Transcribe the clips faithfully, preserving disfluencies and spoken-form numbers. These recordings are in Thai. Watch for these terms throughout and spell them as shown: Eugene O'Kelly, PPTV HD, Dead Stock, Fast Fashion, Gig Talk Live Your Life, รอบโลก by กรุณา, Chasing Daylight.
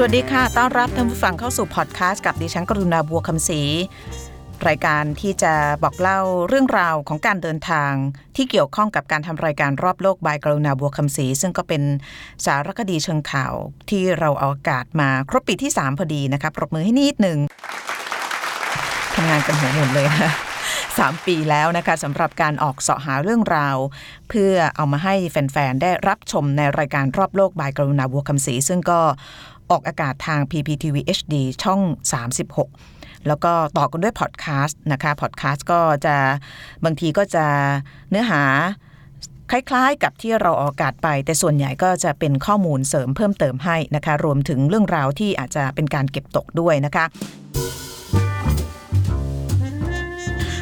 สวัสดีค่ะต้อนรับท่านผู้ฟังเข้าสู่พอดคาสต์กับดิฉันกรุณาบัวคำศรีรายการที่จะบอกเล่าเรื่องราวของการเดินทางที่เกี่ยวข้องกับการทำรายการรอบโลกบายกรุณาบัวคำศรีซึ่งก็เป็นสารคดีเชิงข่าวที่เราเอาอากาศมาครบปีที่สามพอดีนะคะปรบมือให้นิดนึงทำงานกันหัวหมุนเลยค่ะสามปีแล้วนะคะสำหรับการออกเสาะหาเรื่องราวเพื่อเอามาให้แฟนๆได้รับชมในรายการรอบโลกบายกรุณาบัวคำศรีซึ่งก็ออกอากาศทาง พี พี ที วี เอช ดี ช่องสามสิบหกแล้วก็ต่อกันด้วยพอดคาสต์นะคะพอดคาสต์ก็จะบางทีก็จะเนื้อหาคล้ายๆกับที่เราออกอากาศไปแต่ส่วนใหญ่ก็จะเป็นข้อมูลเสริมเพิ่มเติมให้นะคะรวมถึงเรื่องราวที่อาจจะเป็นการเก็บตกด้วยนะคะ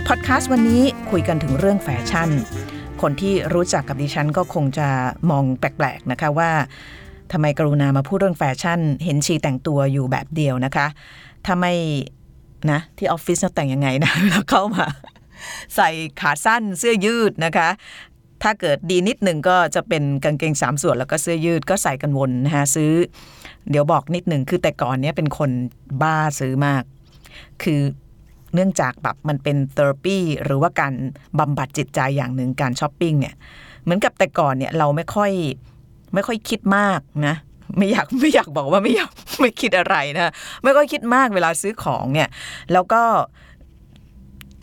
พอดคาสต์วันนี้คุยกันถึงเรื่องแฟชั่นคนที่รู้จักกับดิฉันก็คงจะมองแปลกๆนะคะว่าทำไมกรุณามาพูดเรื่องแฟชั่นเห็นชีแต่งตัวอยู่แบบเดียวนะคะถ้าไม่นะที่ออฟฟิศแต่งยังไงนะแล้วเข้ามาใส่ขาสั้นเสื้อยืดนะคะถ้าเกิดดีนิดนึงก็จะเป็นกางเกงสามส่วนแล้วก็เสื้อยืดก็ใส่กันวนนะฮะซื้อเดี๋ยวบอกนิดนึงคือแต่ก่อนเนี้ยเป็นคนบ้าซื้อมากคือเนื่องจากแบบมันเป็นเทอราปีหรือว่าการบำบัดจิตใจอย่างหนึ่งการช้อปปิ้งเนี่ยเหมือนกับแต่ก่อนเนี่ยเราไม่ค่อยไม่ค่อยคิดมากนะไม่อยากไม่อยากบอกว่าไม่อยากไม่คิดอะไรนะไม่ค่อยคิดมากเวลาซื้อของเนี่ยแล้วก็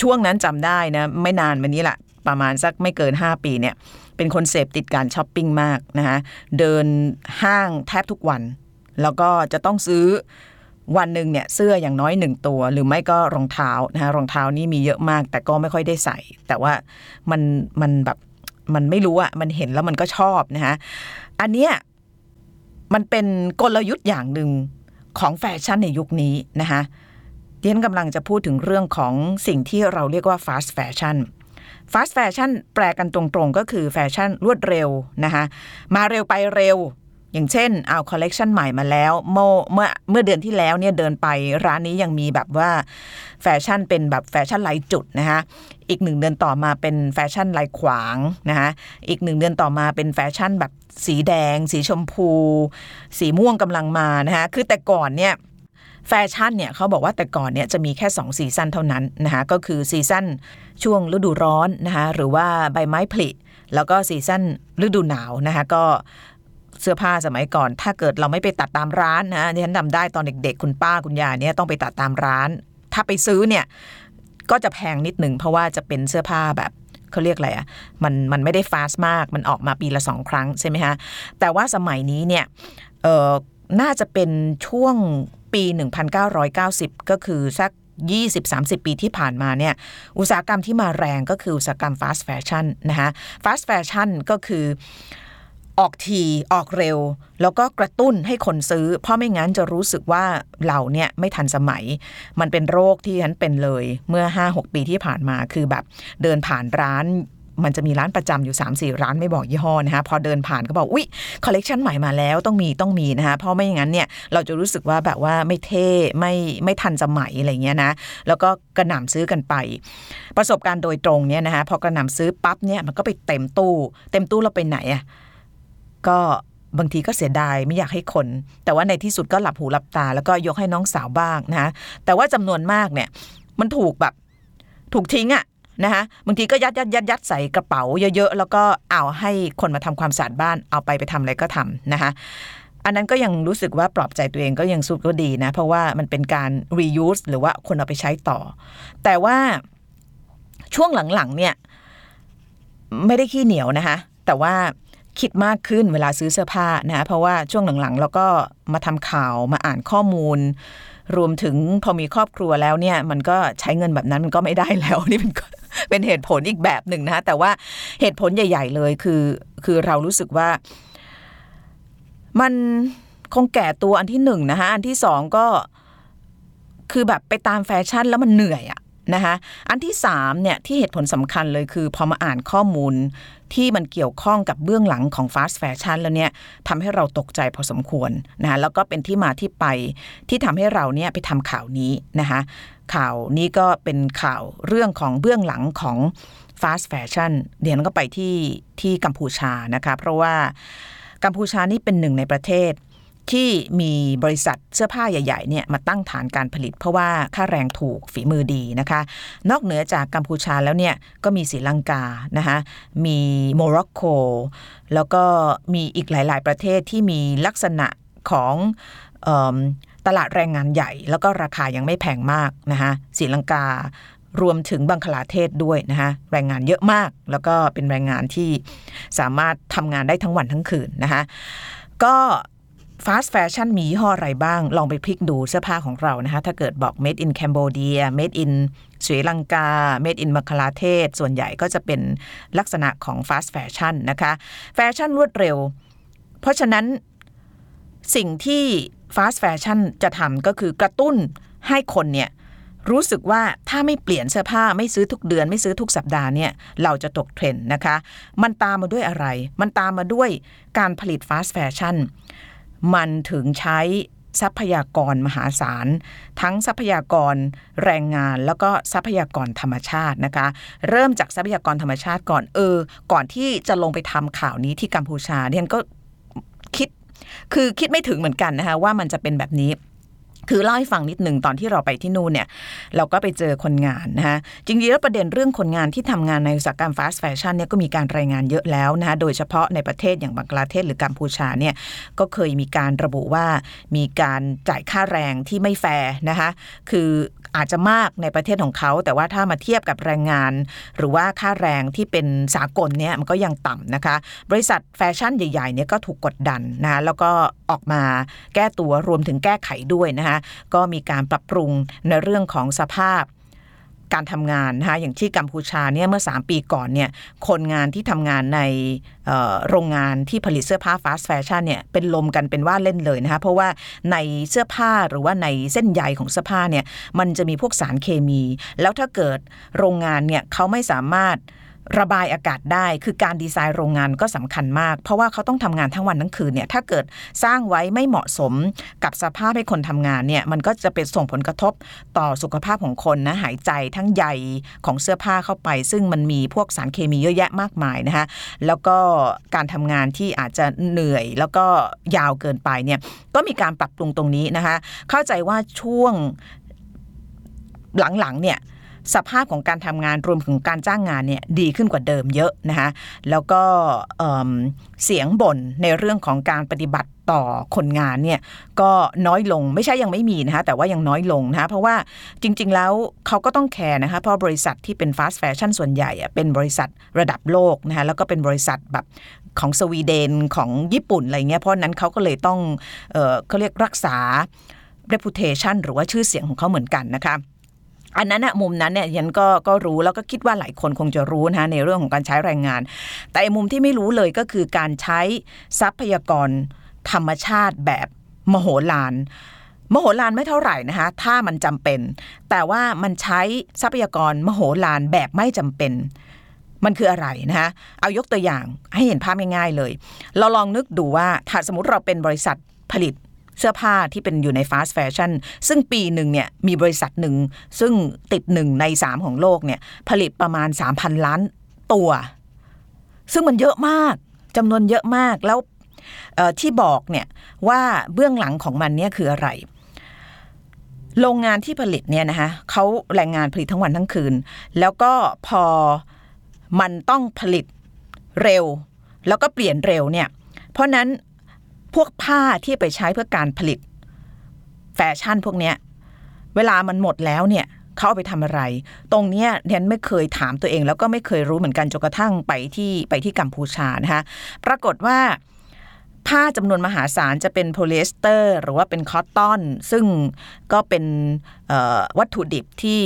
ช่วงนั้นจำได้นะไม่นานมานี้แหละประมาณสักไม่เกินห้าปีเนี่ยเป็นคนเสพติดการช้อปปิ้งมากนะคะเดินห้างแทบทุกวันแล้วก็จะต้องซื้อวันหนึ่งเนี่ยเสื้ออย่างน้อยหนึ่งตัวหรือไม่ก็รองเท้านะคะรองเท้านี่มีเยอะมากแต่ก็ไม่ค่อยได้ใส่แต่ว่ามันมันแบบมันไม่รู้อะมันเห็นแล้วมันก็ชอบนะคะอันเนี้ยมันเป็นกลยุทธ์อย่างหนึ่งของแฟชั่นในยุคนี้นะคะเรียนกำลังจะพูดถึงเรื่องของสิ่งที่เราเรียกว่า Fast Fashion Fast Fashion แปลกันตรงๆก็คือแฟชั่นรวดเร็วนะคะมาเร็วไปเร็วอย่างเช่นเอาคอลเลกชันใหม่มาแล้วเมื่อเมื่อเมื่อเดือนที่แล้วเนี่ยเดินไปร้านนี้ยังมีแบบว่าแฟชั่นเป็นแบบแฟชั่นลายจุดนะคะอีกหนึ่งเดือนต่อมาเป็นแฟชั่นลายขวางนะคะอีกหนึ่งเดือนต่อมาเป็นแฟชั่นแบบสีแดงสีชมพูสีม่วงกำลังมานะคะคือแต่ก่อนเนี่ยแฟชั่นเนี่ยเขาบอกว่าแต่ก่อนเนี่ยจะมีแค่สองซีซั่นเท่านั้นนะคะก็คือซีซั่นช่วงฤดูร้อนนะคะหรือว่าใบไม้ผลิแล้วก็ซีซั่นฤดูหนาวนะคะก็เสื้อผ้าสมัยก่อนถ้าเกิดเราไม่ไปตัดตามร้านนะดิฉันจำได้ตอนเด็กๆคุณป้าคุณยายเนี่ยต้องไปตัดตามร้านถ้าไปซื้อเนี่ยก็จะแพงนิดหนึ่งเพราะว่าจะเป็นเสื้อผ้าแบบเขาเรียกอะไรอ่ะมันมันไม่ได้ฟาสต์มากมันออกมาปีละสองครั้งใช่ไหมคะแต่ว่าสมัยนี้เนี่ยเอ่อน่าจะเป็นช่วงปีหนึ่งพันเก้าร้อยเก้าสิบก็คือสัก ยี่สิบถึงสามสิบ ปีที่ผ่านมาเนี่ยอุตสาหกรรมที่มาแรงก็คืออุตสาหกรรมฟาสต์แฟชั่นนะคะฟาสต์แฟชั่นก็คือออกทีออกเร็วแล้วก็กระตุ้นให้คนซื้อเพราะไม่งั้นจะรู้สึกว่าเราเนี่ยไม่ทันสมัยมันเป็นโรคที่ฉันเป็นเลยเมื่อ ห้าหก ปีที่ผ่านมาคือแบบเดินผ่านร้านมันจะมีร้านประจำอยู่ สามสี่ ร้านไม่บอกยี่ห้อนะคะพอเดินผ่านก็บอกอุ๊ยคอลเลคชันใหม่มาแล้วต้องมีต้องมีนะคะเพราะไม่งั้นเนี่ยเราจะรู้สึกว่าแบบว่าไม่เท่ไม่ไม่ทันสมัยอะไรเงี้ยนะแล้วก็กระหน่ำซื้อกันไปประสบการณ์โดยตรงเนี่ยนะคะพอกระหน่ำซื้อปั๊บเนี่ยมันก็ไปเต็มตู้เต็มตู้เราไปไหนอะก็บางทีก็เสียดายไม่อยากให้คนแต่ว่าในที่สุดก็หลับหูหลับตาแล้วก็ยกให้น้องสาวบ้างนะแต่ว่าจำนวนมากเนี่ยมันถูกแบบถูกทิ้งอะนะคะบางทีก็ยัดยัดยัดยัดใส่กระเป๋าเยอะๆแล้วก็เอาให้คนมาทำความสะอาดบ้านเอาไปไปทำอะไรก็ทำนะคะอันนั้นก็ยังรู้สึกว่าปลอบใจตัวเองก็ยังสุดก็ดีนะเพราะว่ามันเป็นการ reuse หรือว่าคนเอาไปใช้ต่อแต่ว่าช่วงหลังๆเนี่ยไม่ได้ขี้เหนียวนะคะแต่ว่าคิดมากขึ้นเวลาซื้อเสื้อผ้านะเพราะว่าช่วงหลังๆเราก็มาทำข่าวมาอ่านข้อมูลรวมถึงพอมีครอบครัวแล้วเนี่ยมันก็ใช้เงินแบบนั้นมันก็ไม่ได้แล้วนี่เป็นเป็นเหตุผลอีกแบบหนึ่งนะแต่ว่าเหตุผลใหญ่ๆเลยคือคือเรารู้สึกว่ามันคงแก่ตัวอันที่หนึ่งนะคะอันที่สองก็คือแบบไปตามแฟชั่นแล้วมันเหนื่อยอะนะคะอันที่สามเนี่ยที่เหตุผลสำคัญเลยคือพอมาอ่านข้อมูลที่มันเกี่ยวข้องกับเบื้องหลังของ Fast Fashion แล้วเนี่ยทำให้เราตกใจพอสมควรนะคะแล้วก็เป็นที่มาที่ไปที่ทำให้เราเนี่ยไปทำข่าวนี้นะคะข่าวนี้ก็เป็นข่าวเรื่องของเบื้องหลังของ Fast Fashion เดี๋ยวนั้นก็ไปที่ที่กัมพูชานะคะเพราะว่ากัมพูชานี่เป็นหนึ่งในประเทศ ที่มีบริษัทเสื้อผ้าใหญ่ๆเนี่ยมาตั้งฐานการผลิตเพราะว่าค่าแรงถูกฝีมือดีนะคะนอกเหนือจากกัมพูชาแล้วเนี่ยก็มีศรีลังกานะคะมีโมร็อกโกแล้วก็มีอีกหลายๆประเทศที่มีลักษณะของเอ่อตลาดแรงงานใหญ่แล้วก็ราคายังไม่แพงมากนะคะศรีลังการวมถึงบังคลาเทศด้วยนะคะแรงงานเยอะมากแล้วก็เป็นแรงงานที่สามารถทำงานได้ทั้งวันทั้งคืนนะคะก็Fast Fashion มียี่ห้ออะไรบ้างลองไปพลิกดูเสื้อผ้าของเรานะคะถ้าเกิดบอก Made in Cambodia Made in ศรีลังกา Made in บังคลาเทศส่วนใหญ่ก็จะเป็นลักษณะของ Fast Fashion นะคะแฟชั่นรวดเร็วเพราะฉะนั้นสิ่งที่ Fast Fashion จะทำก็คือกระตุ้นให้คนเนี่ยรู้สึกว่าถ้าไม่เปลี่ยนเสื้อผ้าไม่ซื้อทุกเดือนไม่ซื้อทุกสัปดาห์เนี่ยเราจะตกเทรนด์นะคะมันตามมาด้วยอะไรมันตามมาด้วยการผลิต Fast Fashionมันถึงใช้ทรัพยากรมหาศาลทั้งทรัพยากรแรงงานแล้วก็ทรัพยากรธรรมชาตินะคะเริ่มจากทรัพยากรธรรมชาติก่อนเออก่อนที่จะลงไปทำข่าวนี้ที่กัมพูชาเนี่ยก็คิดคือคิดไม่ถึงเหมือนกันนะคะว่ามันจะเป็นแบบนี้คือเล่าให้ฟังนิดหนึ่งตอนที่เราไปที่นู่นเนี่ยเราก็ไปเจอคนงานนะคะจริงๆแล้วประเด็นเรื่องคนงานที่ทำงานในอุตสาหกรรม Fast Fashion เนี่ยก็มีการรายงานเยอะแล้วนะคะโดยเฉพาะในประเทศอย่างบังกลาเทศหรือกัมพูชาเนี่ยก็เคยมีการระบุว่ามีการจ่ายค่าแรงที่ไม่แฟร์นะคะคืออาจจะมากในประเทศของเขาแต่ว่าถ้ามาเทียบกับแรงงานหรือว่าค่าแรงที่เป็นสากลเนี่ยมันก็ยังต่ำนะคะบริษัทแฟชั่นใหญ่ๆเนี่ยก็ถูกกดดันนะคะแล้วก็ออกมาแก้ตัวรวมถึงแก้ไขด้วยนะคะก็มีการปรับปรุงในเรื่องของสภาพการทำงานนะคะอย่างที่กัมพูชาเนี่ยเมื่อสามปีก่อนเนี่ยคนงานที่ทำงานในโรงงานที่ผลิตเสื้อผ้า Fast Fashion เนี่ยเป็นลมกันเป็นว่าเล่นเลยนะคะเพราะว่าในเสื้อผ้าหรือว่าในเส้นใยของเสื้อผ้าเนี่ยมันจะมีพวกสารเคมีแล้วถ้าเกิดโรงงานเนี่ยเขาไม่สามารถระบายอากาศได้คือการดีไซน์โรงงานก็สำคัญมากเพราะว่าเขาต้องทำงานทั้งวันทั้งคืนเนี่ยถ้าเกิดสร้างไว้ไม่เหมาะสมกับสภาพให้คนทำงานเนี่ยมันก็จะเป็นส่งผลกระทบต่อสุขภาพของคนนะหายใจทั้งใยของเสื้อผ้าเข้าไปซึ่งมันมีพวกสารเคมีเยอะแยะมากมายนะคะแล้วก็การทำงานที่อาจจะเหนื่อยแล้วก็ยาวเกินไปเนี่ยก็มีการปรับปรุงตรงนี้นะคะเข้าใจว่าช่วงหลังๆเนี่ยสภาพของการทำงานรวมถึงการจ้างงานเนี่ยดีขึ้นกว่าเดิมเยอะนะคะแล้วก็ เอ่อ เสียงบ่นในเรื่องของการปฏิบัติต่อคนงานเนี่ยก็น้อยลงไม่ใช่ยังไม่มีนะคะแต่ว่ายังน้อยลงนะคะเพราะว่าจริงๆแล้วเขาก็ต้องแคร์นะคะเพราะบริษัทที่เป็น Fast Fashion ส่วนใหญ่เป็นบริษัทระดับโลกนะคะแล้วก็เป็นบริษัทแบบของสวีเดนของญี่ปุ่นอะไรเงี้ยเพราะนั้นเขาก็เลยต้องเอ่อเขาเรียกรักษา reputation หรือว่าชื่อเสียงของเขาเหมือนกันนะคะอันนั้นนะมุมนั้นเนี่ยฉันก็ก็รู้แล้วก็คิดว่าหลายคนคงจะรู้นะในเรื่องของการใช้แรงงานแต่มุมที่ไม่รู้เลยก็คือการใช้ทรัพยากรธรรมชาติแบบมโหฬารมโหฬารไม่เท่าไหร่นะคะถ้ามันจำเป็นแต่ว่ามันใช้ทรัพยากรมโหฬารแบบไม่จำเป็นมันคืออะไรนะคะเอายกตัวอย่างให้เห็นภาพง่ายๆเลยเราลองนึกดูว่าถ้าสมมติเราเป็นบริษัทผลิตเสื้อผ้าที่เป็นอยู่ใน Fast Fashion ซึ่งปีหนึ่งเนี่ยมีบริษัทหนึ่งซึ่งติดหนึ่งในสามของโลกเนี่ยผลิตประมาณ สามพัน ล้านตัวซึ่งมันเยอะมากจำนวนเยอะมากแล้วที่บอกเนี่ยว่าเบื้องหลังของมันเนี่ยคืออะไรโรงงานที่ผลิตเนี่ยนะคะเขาแรงงานผลิตทั้งวันทั้งคืนแล้วก็พอมันต้องผลิตเร็วแล้วก็เปลี่ยนเร็วเนี่ยเพราะนั้นพวกผ้าที่ไปใช้เพื่อการผลิตแฟชั่นพวกเนี้ยเวลามันหมดแล้วเนี่ยเขาเอาไปทำอะไรตรงเนี้ยเดนไม่เคยถามตัวเองแล้วก็ไม่เคยรู้เหมือนกันจนกระทั่งไปที่ไปที่กัมพูชานะคะปรากฏว่าผ้าจำนวนมหาศาลจะเป็นโพลีเอสเตอร์หรือว่าเป็นคอตตอนซึ่งก็เป็นวัตถุดิบที่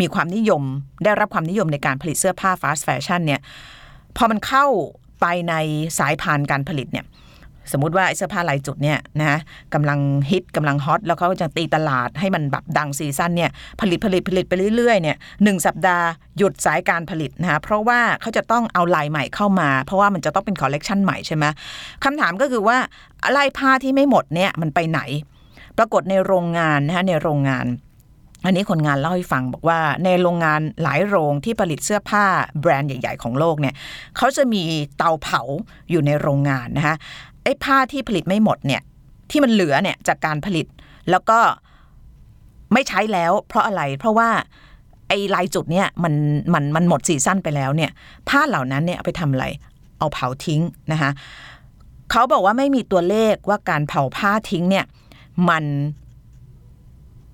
มีความนิยมได้รับความนิยมในการผลิตเสื้อผ้า Fast Fashion เนี่ยพอมันเข้าไปในสายพานการผลิตเนี่ยสมมุติว่าไอ้เสื้อผ้าลายจุดเนี่ยนะกำลังฮิตกำลังฮอตแล้วเขาจะตีตลาดให้มันแบบดังซีซั่นเนี่ยผลิตผลิตผลิตไปเรื่อยๆเนี่ยหนึ่งสัปดาห์หยุดสายการผลิตนะคะเพราะว่าเขาจะต้องเอาลายใหม่เข้ามาเพราะว่ามันจะต้องเป็นคอลเลคชันใหม่ใช่ไหมคำถามก็คือว่าลายผ้าที่ไม่หมดเนี่ยมันไปไหนปรากฏในโรงงานนะคะในโรงงานอันนี้คนงานเล่าให้ฟังบอกว่าในโรงงานหลายโรงที่ผลิตเสื้อผ้าแบรนด์ใหญ่ๆของโลกเนี่ยเขาจะมีเตาเผาอยู่ในโรงงานนะคะไอ้ผ้าที่ผลิตไม่หมดเนี่ย ที่มันเหลือเนี่ยจากการผลิตแล้วก็ไม่ใช้แล้วเพราะอะไรเพราะว่าไอ้ลายจุดเนี่ยมันมันมันหมดซีซั่นไปแล้วเนี่ยผ้าเหล่านั้นเนี่ยเอาไปทำอะไรเอาเผาทิ้งนะคะเขาบอกว่าไม่มีตัวเลขว่าการเผาผ้าทิ้งเนี่ยมัน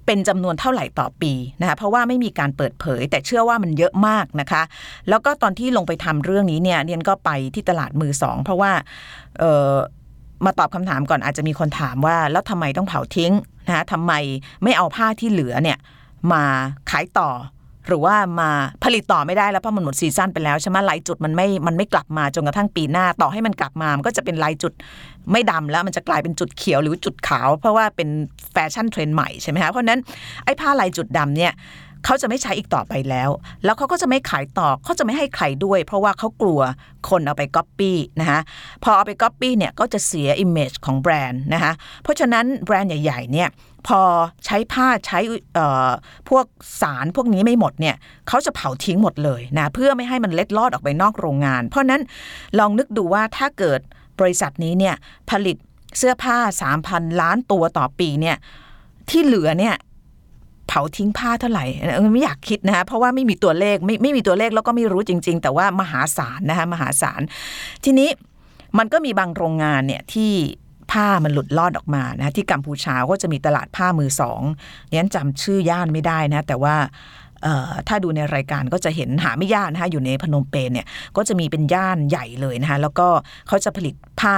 เป็นจำนวนเท่าไหร่ต่อปีนะคะเพราะว่าไม่มีการเปิดเผยแต่เชื่อว่ามันเยอะมากนะคะแล้วก็ตอนที่ลงไปทำเรื่องนี้เนี่ยเรียนก็ไปที่ตลาดมือสองเพราะว่าเอ่อมาตอบคำถามก่อนอาจจะมีคนถามว่าแล้วทำไมต้องเผาทิ้งนะคะทำไมไม่เอาผ้าที่เหลือเนี่ยมาขายต่อหรือว่ามาผลิตต่อไม่ได้แล้วเพราะมันหมดซีซั่นไปแล้วใช่ไหมลายจุดมันไม่มันไม่กลับมาจนกระทั่งปีหน้าต่อให้มันกลับมามันก็จะเป็นลายจุดไม่ดำแล้วมันจะกลายเป็นจุดเขียวหรือจุดขาวเพราะว่าเป็นแฟชั่นเทรนด์ใหม่ใช่ไหมคะเพราะนั้นไอ้ผ้าลายจุดดำเนี่ยเขาจะไม่ใช้อีกต่อไปแล้วแล้วเขาก็จะไม่ขายต่อเขาจะไม่ให้ใครด้วยเพราะว่าเขากลัวคนเอาไปก๊อปปี้นะคะพอเอาไปก๊อปปี้เนี่ยก็จะเสียอิมเมจของแบรนด์นะคะเพราะฉะนั้นแบรนด์ใหญ่ๆเนี่ยพอใช้ผ้าใช้พวกสารพวกนี้ไม่หมดเนี่ยเขาจะเผาทิ้งหมดเลยนะเพื่อไม่ให้มันเล็ดลอดออกไปนอกโรงงานเพราะนั้นลองนึกดูว่าถ้าเกิดบริษัทนี้เนี่ยผลิตเสื้อผ้า สามพัน ล้านตัวต่อปีเนี่ยที่เหลือเนี่ยเผาทิ้งผ้าเท่าไหร่ไม่อยากคิดนะคะเพราะว่าไม่มีตัวเลขไม่ไม่มีตัวเลขแล้วก็ไม่รู้จริงๆแต่ว่ามหาศาลนะคะมหาศาลทีนี้มันก็มีบางโรงงานเนี่ยที่ผ้ามันหลุดลอดออกมานะที่กัมพูชาก็จะมีตลาดผ้ามือสองเนี่ยจำชื่อย่านไม่ได้นะแต่ว่าถ้าดูในรายการก็จะเห็นหาไม่ยากนะคะอยู่ในพนมเปญเนี่ยก็จะมีเป็นย่านใหญ่เลยนะคะแล้วก็เขาจะผลิตผ้า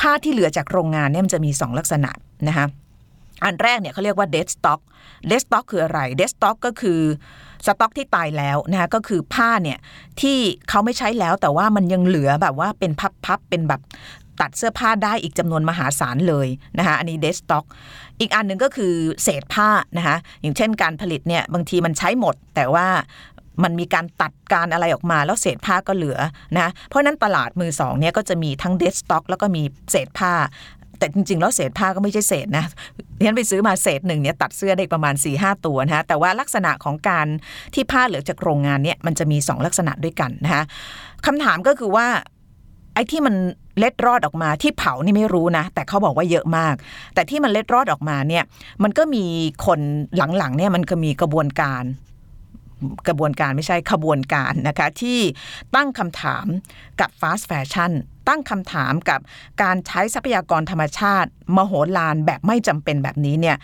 ผ้าที่เหลือจากโรงงานเนี่ยมันจะมีสองลักษณะนะคะอันแรกเนี่ยเขาเรียกว่า Dead Stock Dead Stock คืออะไร Dead Stock ก็คือสต็อกที่ตายแล้วนะคะก็คือผ้าเนี่ยที่เขาไม่ใช้แล้วแต่ว่ามันยังเหลือแบบว่าเป็นพับๆเป็นแบบตัดเสื้อผ้าได้อีกจำนวนมหาศาลเลยนะคะอันนี้ Dead Stock อีกอันหนึ่งก็คือเศษผ้านะคะอย่างเช่นการผลิตเนี่ยบางทีมันใช้หมดแต่ว่ามันมีการตัดการอะไรออกมาแล้วเศษผ้าก็เหลือนะเพราะนั้นตลาดมือสองเนี่ยก็จะมีทั้ง Dead Stock แล้วก็มีเศษผ้าแต่จริงๆแล้วเศษผ้าก็ไม่ใช่เศษนะฉันไปซื้อมาเศษหนึ่งเนี่ยตัดเสื้อได้ประมาณ สี่ห้า ตัวนะฮะแต่ว่าลักษณะของการที่ผ้าเหลือจากโรงงานเนี่ยมันจะมีสองลักษณะด้วยกันนะฮะคำถามก็คือว่าไอ้ที่มันเล็ดรอดออกมาที่เผานี่ไม่รู้นะแต่เขาบอกว่าเยอะมากแต่ที่มันเล็ดรอดออกมาเนี่ยมันก็มีคนหลังๆเนี่ยมันก็มีกระบวนการกระบวนการไม่ใช่ขบวนการนะคะที่ตั้งคำถามกับ Fast Fashion ตั้งคำถามกับการใช้ทรัพยากรธรรมชาติมโหฬารแบบไม่จำเป็นแบบนี้เนี่ย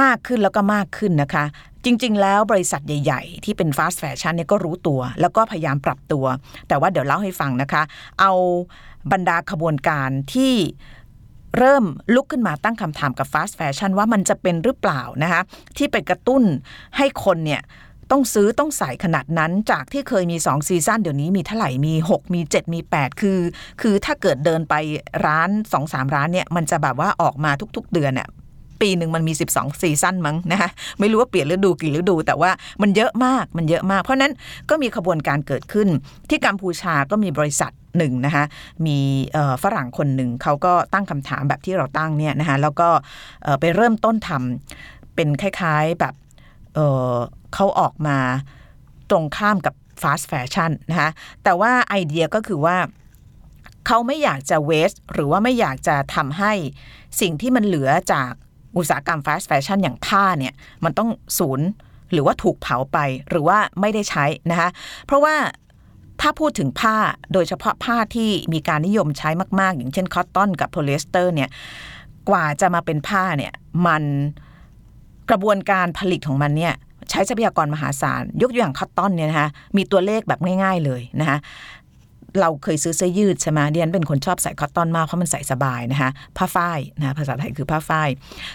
มากขึ้นแล้วก็มากขึ้นนะคะจริงๆแล้วบริษัทใหญ่ๆที่เป็น Fast Fashion เนี่ยก็รู้ตัวแล้วก็พยายามปรับตัวแต่ว่าเดี๋ยวเล่าให้ฟังนะคะเอาบรรดาขบวนการที่เริ่มลุกขึ้นมาตั้งคำถามกับ Fast Fashion ว่ามันจะเป็นหรือเปล่านะคะที่ไปกระตุ้นให้คนเนี่ยต้องซื้อต้องใส่ขนาดนั้นจากที่เคยมีสองซีซั่นเดี๋ยวนี้มีเท่าไหร่มีหกมีเจ็ดมีแปดคือคือถ้าเกิดเดินไปร้าน สองถึงสาม ร้านเนี่ยมันจะแบบว่าออกมาทุกๆเดือนน่ะปีนึงมันมีสิบสองซีซั่นมั้งนะคะไม่รู้ว่าเปลี่ยนฤดูกี่ฤดูแต่ว่ามันเยอะมากมันเยอะมากเพราะนั้นก็มีขบวนการเกิดขึ้นที่กัมพูชาก็มีบริษัทหนึ่งนะคะมีฝรั่งคนหนึ่งเขาก็ตั้งคำถามแบบที่เราตั้งเนี่ยนะคะแล้วก็ไปเริ่มต้นทำเป็นคล้ายๆแบบเอ่อเขาออกมาตรงข้ามกับ Fast Fashion นะคะแต่ว่าไอเดียก็คือว่าเขาไม่อยากจะ waste หรือว่าไม่อยากจะทำให้สิ่งที่มันเหลือจากอุตสาหกรรม Fast Fashion อย่างผ้าเนี่ยมันต้องสูญหรือว่าถูกเผาไปหรือว่าไม่ได้ใช้นะคะเพราะว่าถ้าพูดถึงผ้าโดยเฉพาะผ้าที่มีการนิยมใช้มากๆอย่างเช่นคอตตอนกับโพลีเอสเตอร์เนี่ยกว่าจะมาเป็นผ้าเนี่ยมันกระบวนการผลิตของมันเนี่ยใช้ทรัพยากรมหาศาลยกตัวอย่างคอตตอนเนี่ยนะคะมีตัวเลขแบบง่ายๆเลยนะคะเราเคยซื้อเสื้อยืดใช่ไหมดิฉันเป็นคนชอบใส่คอตตอนมากเพราะมันใส่สบายนะคะผ้าฝ้ายนะภาษาไทยคือผ้าฝ้าย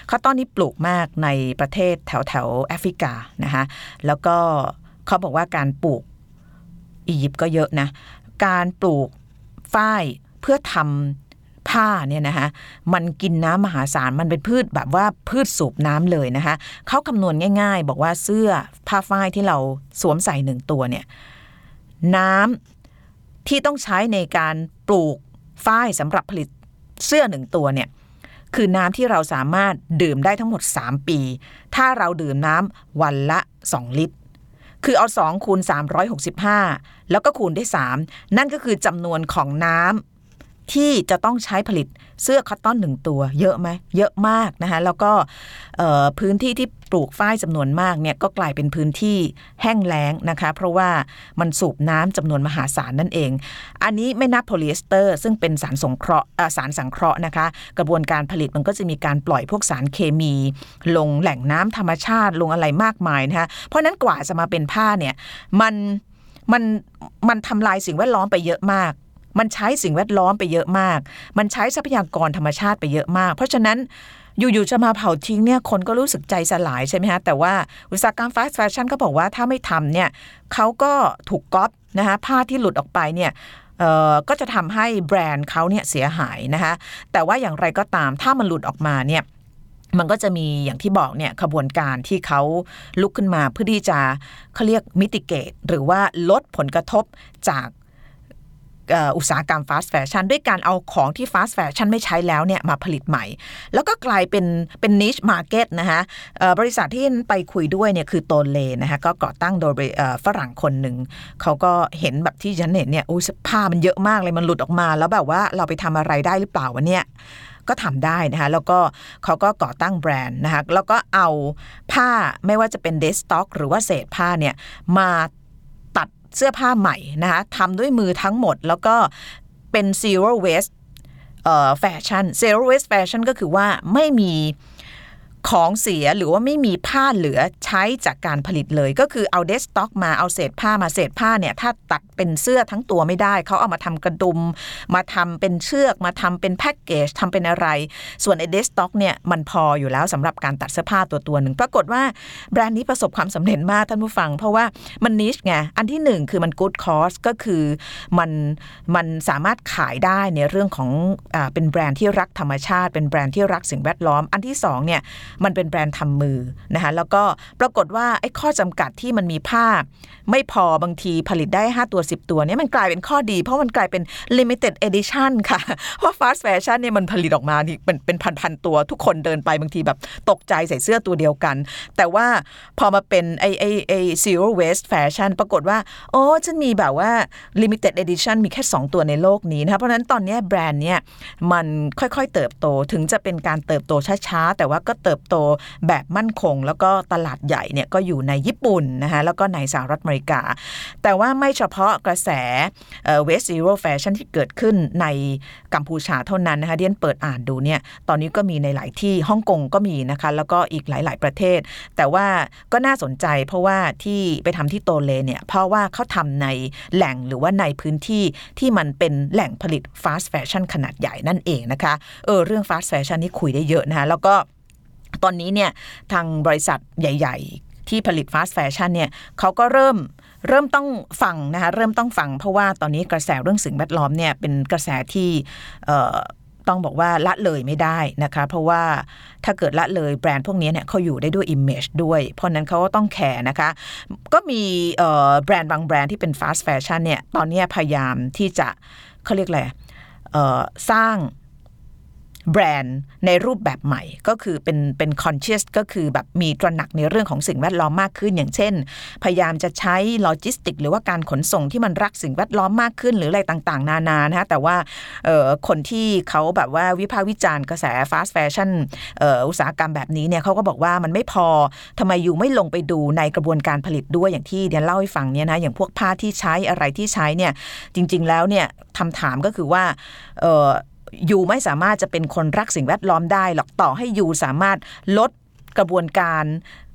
คอตตอนนี่ปลูกมากในประเทศแถวๆแอฟริกานะคะแล้วก็เขาบอกว่าการปลูกอียิปต์ก็เยอะนะการปลูกฝ้ายเพื่อทำผ้าเนี่ยนะคะมันกินน้ำมหาศาลมันเป็นพืชแบบว่าพืชสูบน้ำเลยนะคะเขาคำนวณง่ายๆบอกว่าเสื้อผ้าฝ้ายที่เราสวมใส่หนึ่งตัวเนี่ยน้ำที่ต้องใช้ในการปลูกฝ้ายสำหรับผลิตเสื้อหนึ่งตัวเนี่ยคือน้ำที่เราสามารถดื่มได้ทั้งหมดสามปีถ้าเราดื่มน้ำวันละสองลิตรคือเอาสองคูณสามร้อยหกสิบห้าแล้วก็คูณด้วยสามนั่นก็คือจำนวนของน้ำ ที่จะต้องใช้ผลิตเสื้อคอตตอนหนึ่งตัวเยอะไหมเยอะมากนะคะแล้วก็พื้นที่ที่ปลูกฝ้ายจำนวนมากเนี่ยก็กลายเป็นพื้นที่แห้งแล้งนะคะเพราะว่ามันสูบน้ำจำนวนมหาศาลนั่นเองอันนี้ไม่นับโพลีเอสเตอร์ซึ่งเป็นสารสงเคราะห์สารสังเคราะห์นะคะกระบวนการผลิตมันก็จะมีการปล่อยพวกสารเคมีลงแหล่งน้ำธรรมชาติลงอะไรมากมายนะคะเพราะนั้นกว่าจะมาเป็นผ้าเนี่ยมันมันมันทำลายสิ่งแวดล้อมไปเยอะมากมันใช้สิ่งแวดล้อมไปเยอะมากมันใช้ทรัพยากรธรรมชาติไปเยอะมากเพราะฉะนั้นอยู่ๆจะมาเผาทิ้งเนี่ยคนก็รู้สึกใจสลายใช่ไหมฮะแต่ว่าอุตสาหกรรม Fast Fashion ก็บอกว่าถ้าไม่ทำเนี่ยเขาก็ถูกก๊อปนะคะผ้าที่หลุดออกไปเนี่ยเอ่อก็จะทำให้แบรนด์เขาเนี่ยเสียหายนะคะแต่ว่าอย่างไรก็ตามถ้ามันหลุดออกมาเนี่ยมันก็จะมีอย่างที่บอกเนี่ยขบวนการที่เขาลุกขึ้นมาเพื่อที่จะเขาเรียกมิติเกตหรือว่าลดผลกระทบจากอุตสาหกรรม Fast Fashion ด้วยการเอาของที่ Fast Fashion ไม่ใช้แล้วเนี่ยมาผลิตใหม่แล้วก็กลายเป็นเป็น niche market นะคะบริษัทที่ไปคุยด้วยเนี่ยคือโตเลนะคะก็ก่อตั้งโดยฝรั่งคนหนึ่งเขาก็เห็นแบบที่ฉันเห็นเนี่ยโอ้ผ้ามันเยอะมากเลยมันหลุดออกมาแล้วแบบว่าเราไปทำอะไรได้หรือเปล่าวะเนี่ยก็ทำได้นะคะแล้วก็เขาก็ก่อตั้งแบรนด์นะคะแล้วก็เอาผ้าไม่ว่าจะเป็น Dead Stock หรือว่าเศษผ้าเนี่ยมาเสื้อผ้าใหม่นะคะทำด้วยมือทั้งหมดแล้วก็เป็น zero waste เอ่อ fashion zero waste fashion ก็คือว่าไม่มีของเสียหรือว่าไม่มีผ้าเหลือใช้จากการผลิตเลยก็คือเอา dead stock มาเอาเศษผ้ามาเศษผ้าเนี่ยถ้าตัดเป็นเสื้อทั้งตัวไม่ได้เขาเอามาทำกระดุมมาทำเป็นเชือกมาทำเป็นแพ็กเกจทำเป็นอะไรส่วนไอ้ dead stock เนี่ยมันพออยู่แล้วสำหรับการตัดเสื้อผ้าตัวตัวหนึ่งปรากฏว่าแบรนด์นี้ประสบความสำเร็จมากท่านผู้ฟังเพราะว่ามัน niche ไงอันที่หนึ่งคือมัน good cost ก็คือมันมันสามารถขายได้ในเรื่องของอ่าเป็นแบรนด์ที่รักธรรมชาติเป็นแบรนด์ที่รักสิ่งแวดล้อมอันที่สองเนี่ยมันเป็นแบรนด์ทำมือนะคะแล้วก็ปรากฏว่าไอ้ข้อจำกัดที่มันมีผ้าไม่พอบางทีผลิตได้ห้าตัวสิบตัวเนี่ยมันกลายเป็นข้อดีเพราะมันกลายเป็น limited edition ค่ะเพราะ fast fashion เนี่ยมันผลิตออกมาเป็นเป็นพันๆตัวทุกคนเดินไปบางทีแบบตกใจใส่เสื้อตัวเดียวกันแต่ว่าพอมาเป็นไอ้ไอ้ไอ้ zero waste fashion ปรากฏว่าโอ้ฉันมีแบบว่า limited edition มีแค่สองตัวในโลกนี้นะคะเพราะฉะนั้นตอนนี้แบรนด์เนี่ยมันค่อยๆเติบโตถึงจะเป็นการเติบโตช้าๆแต่ว่าก็เติบโตแบบมั่นคงแล้วก็ตลาดใหญ่เนี่ยก็อยู่ในญี่ปุ่นนะคะแล้วก็ในสหรัฐอเมริกาแต่ว่าไม่เฉพาะกระแสเอ่อ West Zero Fashion ที่เกิดขึ้นในกัมพูชาเท่านั้นนะคะเดี๋ยวเปิดอ่านดูเนี่ยตอนนี้ก็มีในหลายที่ฮ่องกงก็มีนะคะแล้วก็อีกหลายๆประเทศแต่ว่าก็น่าสนใจเพราะว่าที่ไปทำที่โตเลเนี่ยเพราะว่าเขาทำในแหล่งหรือว่าในพื้นที่ที่มันเป็นแหล่งผลิต Fast Fashion ขนาดใหญ่นั่นเองนะคะเออเรื่อง Fast Fashion นี่คุยได้เยอะนะคะแล้วก็ตอนนี้เนี่ยทางบริษัทใหญ่ๆที่ผลิต Fast Fashion เนี่ยเขาก็เริ่มเริ่มต้องฟังนะคะเริ่มต้องฟังเพราะว่าตอนนี้กระแสเรื่องสิ่งแวดล้อมเนี่ยเป็นกระแสที่ต้องบอกว่าละเลยไม่ได้นะคะเพราะว่าถ้าเกิดละเลยแบรนด์พวกนี้เนี่ยเขาอยู่ได้ด้วย image ด้วยเพราะนั้นเขาก็ต้องแคร์นะคะก็มีแบรนด์บางแบรนด์ที่เป็น Fast Fashion เนี่ยตอนนี้พยายามที่จะเขาเรียกอะไรสร้างแบรนด์ในรูปแบบใหม่ก็คือเป็นเป็น conscious ก็คือแบบมีตระหนักในเรื่องของสิ่งแวดล้อมมากขึ้นอย่างเช่นพยายามจะใช้โลจิสติกหรือว่าการขนส่งที่มันรักสิ่งแวดล้อมมากขึ้นหรืออะไรต่างๆนานานะฮะแต่ว่าเอ่อคนที่เขาแบบว่าวิพากษ์วิจารณ์กระแส fast fashion เอ่ออุตสาหกรรมแบบนี้เนี่ยเขาก็บอกว่ามันไม่พอทำไมอยู่ไม่ลงไปดูในกระบวนการผลิตด้วยอย่างที่เดี๋ยวเล่าให้ฟังเนี่ยนะอย่างพวกผ้าที่ใช้อะไรที่ใช้เนี่ยจริงๆแล้วเนี่ยคำถามก็คือว่าเอ่อยูไม่สามารถจะเป็นคนรักสิ่งแวดล้อมได้หรอกต่อให้ยูสามารถลดกระบวนการ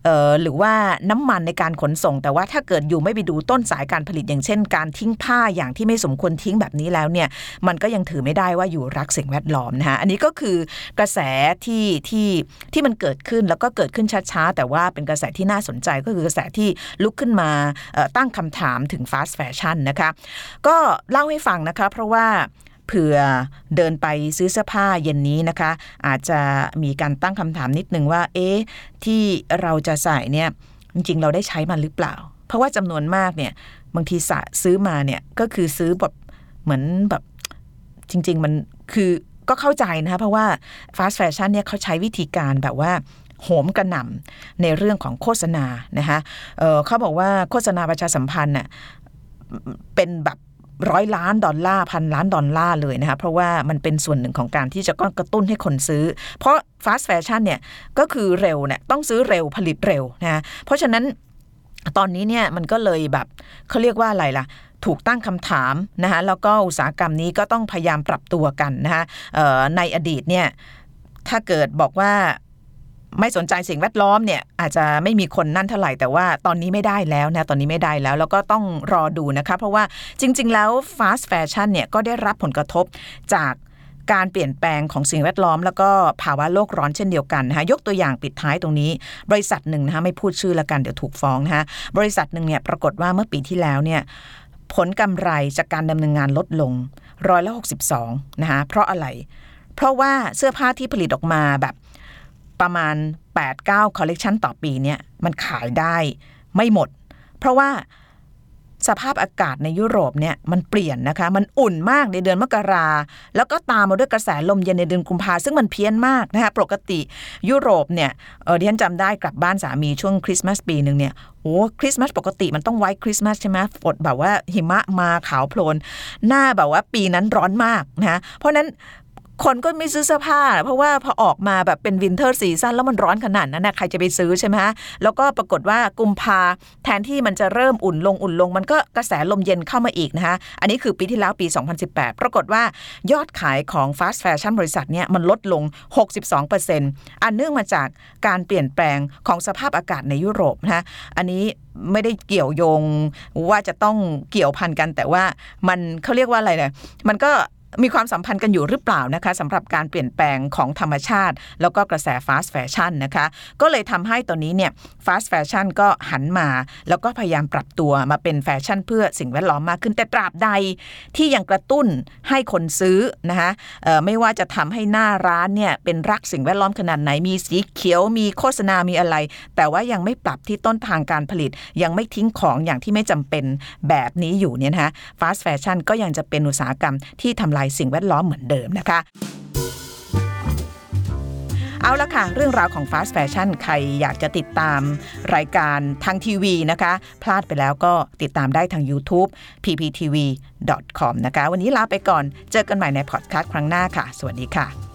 เอ่อหรือว่าน้ำมันในการขนส่งแต่ว่าถ้าเกิดยูไม่ไปดูต้นสายการผลิตอย่างเช่นการทิ้งผ้าอย่างที่ไม่สมควรทิ้งแบบนี้แล้วเนี่ยมันก็ยังถือไม่ได้ว่ายูรักสิ่งแวดล้อมนะคะอันนี้ก็คือกระแสที่ที่ที่มันเกิดขึ้นแล้วก็เกิดขึ้นช้าๆแต่ว่าเป็นกระแสที่น่าสนใจก็คือกระแสที่ลุกขึ้นมาเอ่อตั้งคำถามถึง Fast Fashion นะคะก็เล่าให้ฟังนะคะเพราะว่าเผื่อเดินไปซื้อเสื้อผ้าเย็นนี้นะคะอาจจะมีการตั้งคำถามนิดนึงว่าเอ๊ะที่เราจะใส่เนี่ยจริงๆเราได้ใช้มันหรือเปล่าเพราะว่าจำนวนมากเนี่ยบางทีซื้อมาเนี่ยก็คือซื้อแบบเหมือนแบบจริงๆมันคือก็เข้าใจนะคะเพราะว่า Fast Fashion เนี่ยเขาใช้วิธีการแบบว่าโหมกระหน่ำในเรื่องของโฆษณานะคะ เอ่อ เขาบอกว่าโฆษณาประชาสัมพันธ์น่ะเป็นแบบ ร้อยล้านดอลลาร์พันล้านดอลลาร์เลยนะคะเพราะว่ามันเป็นส่วนหนึ่งของการที่จะกระตุ้นให้คนซื้อเพราะ Fast Fashion เนี่ยก็คือเร็วเนี่ยต้องซื้อเร็วผลิตเร็วนะเพราะฉะนั้นตอนนี้เนี่ยมันก็เลยแบบเขาเรียกว่าอะไรล่ะถูกตั้งคำถามนะคะแล้วก็อุตสาหกรรมนี้ก็ต้องพยายามปรับตัวกันนะคะในอดีตเนี่ยถ้าเกิดบอกว่าไม่สนใจสิ่งแวดล้อมเนี่ยอาจจะไม่มีคนนั่นเท่าไหร่แต่ว่าตอนนี้ไม่ได้แล้วนะตอนนี้ไม่ได้แล้วแล้วก็ต้องรอดูนะคะเพราะว่าจริงๆแล้ว Fast Fashion เนี่ยก็ได้รับผลกระทบจากการเปลี่ยนแปลงของสิ่งแวดล้อมแล้วก็ภาวะโลกร้อนเช่นเดียวกันนะคะยกตัวอย่างปิดท้ายตรงนี้บริษัทหนึ่งนะคะไม่พูดชื่อละกันเดี๋ยวถูกฟ้องนะคะบริษัทหนึ่งเนี่ยปรากฏว่าเมื่อปีที่แล้วเนี่ยผลกำไรจากการดำเนินงานลดลงร้อยละหกสิบสองนะคะเพราะอะไรเพราะว่าเสื้อผ้าที่ผลิตออกมาแบบประมาณ แปดถึงเก้า คอลเลคชันต่อปีเนี่ยมันขายได้ไม่หมดเพราะว่าสภาพอากาศในยุโรปเนี่ยมันเปลี่ยนนะคะมันอุ่นมากในเดือนมกราแล้วก็ตามมาด้วยกระแสลมเย็นในเดือนกุมภาซึ่งมันเพี้ยนมากนะคะปกติยุโรปเนี่ยเอ่อดิฉันจำได้กลับบ้านสามีช่วงคริสต์มาสปีนึงเนี่ยโอ้คริสต์มาสปกติมันต้องไว้คริสต์มาสใช่ไหมฝนแบบว่าหิมะมาขาวโพลนหน้าแบบว่าปีนั้นร้อนมากนะเพราะนั้นคนก็ไม่ซื้อเสื้อผ้าเพราะว่าพอออกมาแบบเป็นวินเทอร์ซีซั่นแล้วมันร้อนขนาดนั้นนะใครจะไปซื้อใช่ไหมฮะแล้วก็ปรากฏว่ากุมภาแทนที่มันจะเริ่มอุ่นลงอุ่นลงมันก็กระแสลมเย็นเข้ามาอีกนะคะอันนี้คือปีที่แล้วปีสองพันสิบแปดปรากฏว่ายอดขายของ Fast Fashion บริษัทเนี่ยมันลดลง หกสิบสองเปอร์เซ็นต์ อันเนื่องมาจากการเปลี่ยนแปลงของสภาพอากาศในยุโรปนะคะอันนี้ไม่ได้เกี่ยวโยงว่าจะต้องเกี่ยวพันกันแต่ว่ามันเขาเรียกว่าอะไรเนี่ยมันก็มีความสัมพันธ์กันอยู่หรือเปล่านะคะสำหรับการเปลี่ยนแปลงของธรรมชาติแล้วก็กระแส Fast Fashion นะคะก็เลยทำให้ตอนนี้เนี่ย Fast Fashion ก็หันมาแล้วก็พยายามปรับตัวมาเป็นแฟชั่นเพื่อสิ่งแวดล้อมมากขึ้นแต่ตราบใดที่ยังกระตุ้นให้คนซื้อนะคะเอ่อไม่ว่าจะทำให้หน้าร้านเนี่ยเป็นรักสิ่งแวดล้อมขนาดไหนมีสีเขียวมีโฆษณามีอะไรแต่ว่ายังไม่ปรับที่ต้นทางการผลิตยังไม่ทิ้งของอย่างที่ไม่จำเป็นแบบนี้อยู่เนี่ยนะคะ Fast Fashion ก็ยังจะเป็นอุตสาหกรรมที่ทำสิ่งแวดล้อมเหมือนเดิมนะคะเอาละค่ะเรื่องราวของ Fast Fashion ใครอยากจะติดตามรายการทางทีวีนะคะพลาดไปแล้วก็ติดตามได้ทาง YouTube พี พี ที วี ดอท คอม นะคะวันนี้ลาไปก่อนเจอกันใหม่ในพอดคาสต์ครั้งหน้าค่ะสวัสดีค่ะ